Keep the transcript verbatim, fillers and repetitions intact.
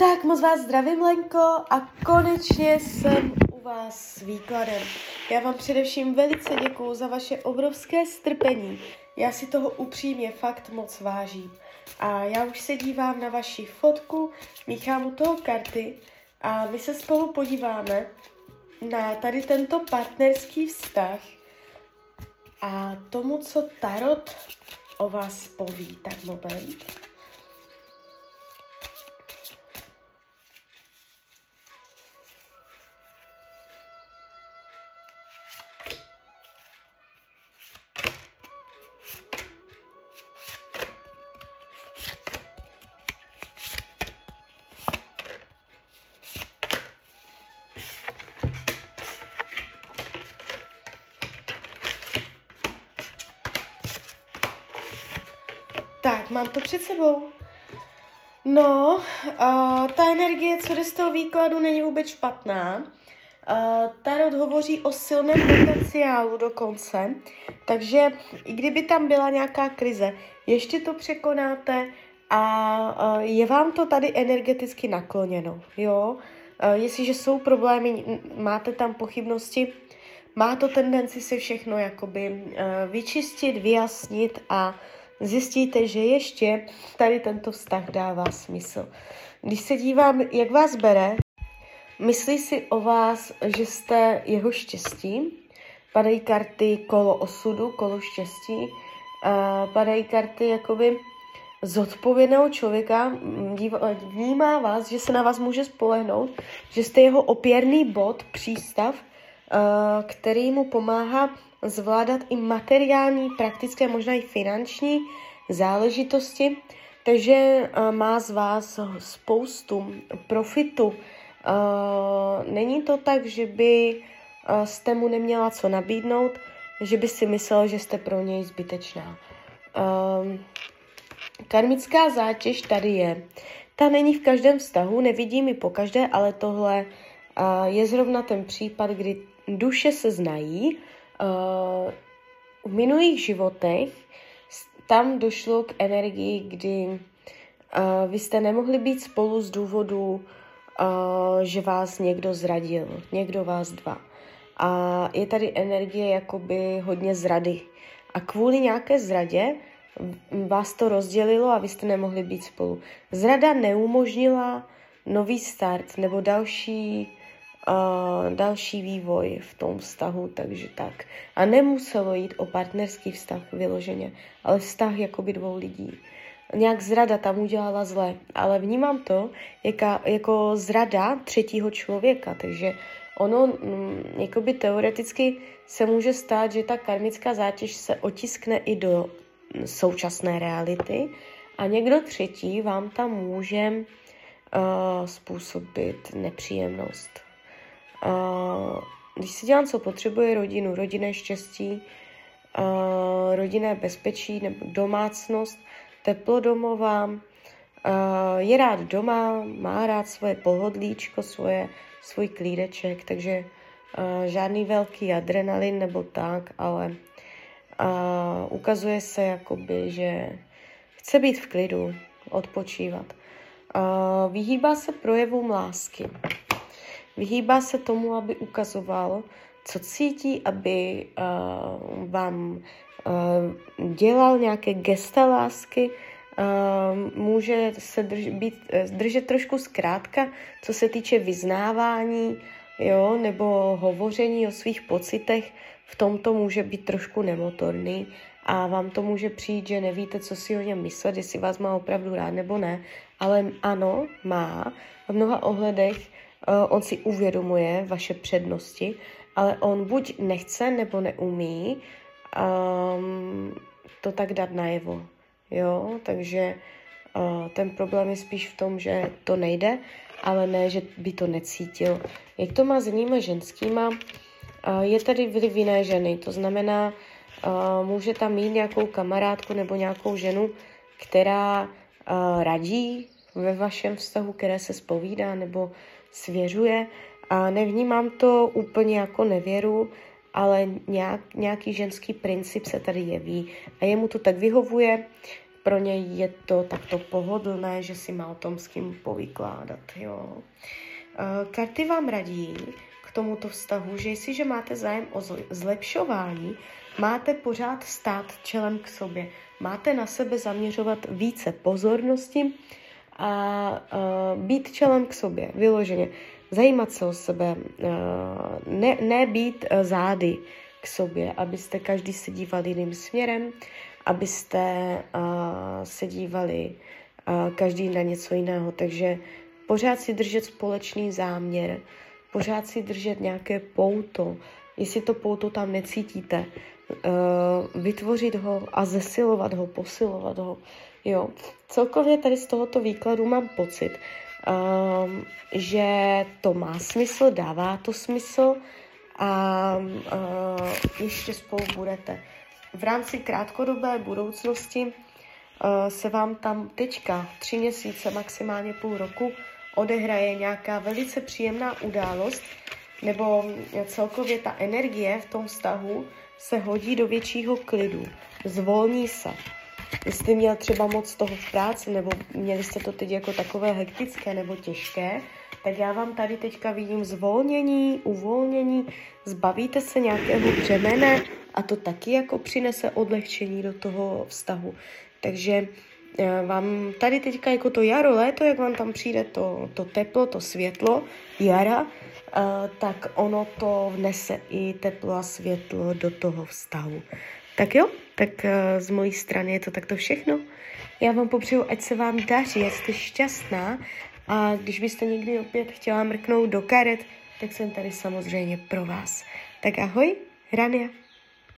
Tak moc vás zdravím, Lenko, a konečně jsem u vás s výkladem. Já vám především velice děkuju za vaše obrovské strpení. Já si toho upřímně fakt moc vážím. A já už se dívám na vaši fotku, míchám u toho karty a my se spolu podíváme na tady tento partnerský vztah a tomu, co Tarot o vás poví. Tak moment. Tak, mám to před sebou. No, uh, ta energie, co jde z toho výkladu, není vůbec špatná. Uh, Tarot hovoří o silném potenciálu dokonce, takže i kdyby tam byla nějaká krize, ještě to překonáte a uh, je vám to tady energeticky nakloněno. Jo? Uh, jestliže jsou problémy, máte tam pochybnosti, má to tendenci se všechno jakoby uh, vyčistit, vyjasnit a zjistíte, že ještě tady tento vztah dává smysl. Když se dívám, jak vás bere, myslí si o vás, že jste jeho štěstí. Padají karty kolo osudu, kolo štěstí. Padají karty jakoby zodpovědného člověka. Vnímá vás, že se na vás může spolehnout, že jste jeho opěrný bod, přístav, který mu pomáhá zvládat i materiální, praktické, možná i finanční záležitosti, takže má z vás spoustu profitu. Není to tak, že by jste mu neměla co nabídnout, že by si myslela, že jste pro něj zbytečná. Karmická zátěž tady je. Ta není v každém vztahu, nevidím ji po každé, ale tohle je zrovna ten případ, kdy duše se znají. Uh, v minulých životech tam došlo k energii, kdy uh, vy jste nemohli být spolu z důvodu, uh, že vás někdo zradil, někdo vás dva. A je tady energie jakoby hodně zrady. A kvůli nějaké zradě vás to rozdělilo a vy jste nemohli být spolu. Zrada neumožnila nový start nebo další Uh, další vývoj v tom vztahu, takže tak. A nemuselo jít o partnerský vztah vyloženě, ale vztah jakoby dvou lidí. Nějak zrada tam udělala zle, ale vnímám to jaka, jako zrada třetího člověka, takže ono mm, jakoby teoreticky se může stát, že ta karmická zátěž se otiskne i do mm, současné reality a někdo třetí vám tam může uh, způsobit nepříjemnost. Uh, když si dělám, co potřebuje rodinu, rodinné štěstí, uh, rodinné bezpečí nebo domácnost, teplo domova, uh, je rád doma, má rád svoje pohodlíčko, svoje, svůj klídeček, takže uh, žádný velký adrenalin nebo tak, ale uh, ukazuje se jakoby, že chce být v klidu, odpočívat. Uh, vyhýbá se projevům lásky. Vyhýbá se tomu, aby ukazoval, co cítí, aby uh, vám uh, dělal nějaké gesta lásky. Uh, může se drž- být, držet trošku zkrátka, co se týče vyznávání, jo, nebo hovoření o svých pocitech. V tomto může být trošku nemotorný a vám to může přijít, že nevíte, co si o něm myslet, jestli vás má opravdu rád nebo ne. Ale ano, má. V mnoha ohledech Uh, on si uvědomuje vaše přednosti, ale on buď nechce, nebo neumí um, to tak dát najevo. Jo? Takže uh, ten problém je spíš v tom, že to nejde, ale ne, že by to necítil. Jak to má s jinýma ženskýma? Uh, je tady vliv jiné ženy, to znamená, uh, může tam mít nějakou kamarádku nebo nějakou ženu, která uh, radí ve vašem vztahu, které se zpovídá, nebo svěřuje a nevnímám to úplně jako nevěru, ale nějak, nějaký ženský princip se tady jeví a jemu to tak vyhovuje, pro něj je to takto pohodlné, že si má o tom s kým povykládat. Jo. Karty vám radí k tomuto vztahu, že jestliže máte zájem o zlepšování, máte pořád stát čelem k sobě. Máte na sebe zaměřovat více pozornosti a být čelem k sobě, vyloženě. Zajímat se o sebe, ne, ne být zády k sobě, abyste každý se díval jiným směrem, abyste se dívali každý na něco jiného. Takže pořád si držet společný záměr, pořád si držet nějaké pouto, jestli to pouto tam necítíte, vytvořit ho a zesilovat ho, posilovat ho. Jo. Celkově tady z tohoto výkladu mám pocit, Um, že to má smysl, dává to smysl a uh, ještě spolu budete. V rámci krátkodobé budoucnosti uh, se vám tam teďka, tři měsíce, maximálně půl roku, odehraje nějaká velice příjemná událost, nebo celkově ta energie v tom vztahu se hodí do většího klidu, zvolní se. Jestli měl třeba moc toho v práci, nebo měli jste to teď jako takové hektické nebo těžké, tak já vám tady teďka vidím zvolnění, uvolnění, zbavíte se nějakého břemene a to taky jako přinese odlehčení do toho vztahu. Takže vám tady teďka jako to jaro, léto, jak vám tam přijde to, to teplo, to světlo, jara, tak ono to vnese i teplo a světlo do toho vztahu. Tak jo, tak z mojí strany je to takto všechno. Já vám popřeju, ať se vám daří, ať jste šťastná a když byste někdy opět chtěla mrknout do karet, tak jsem tady samozřejmě pro vás. Tak ahoj, Rania.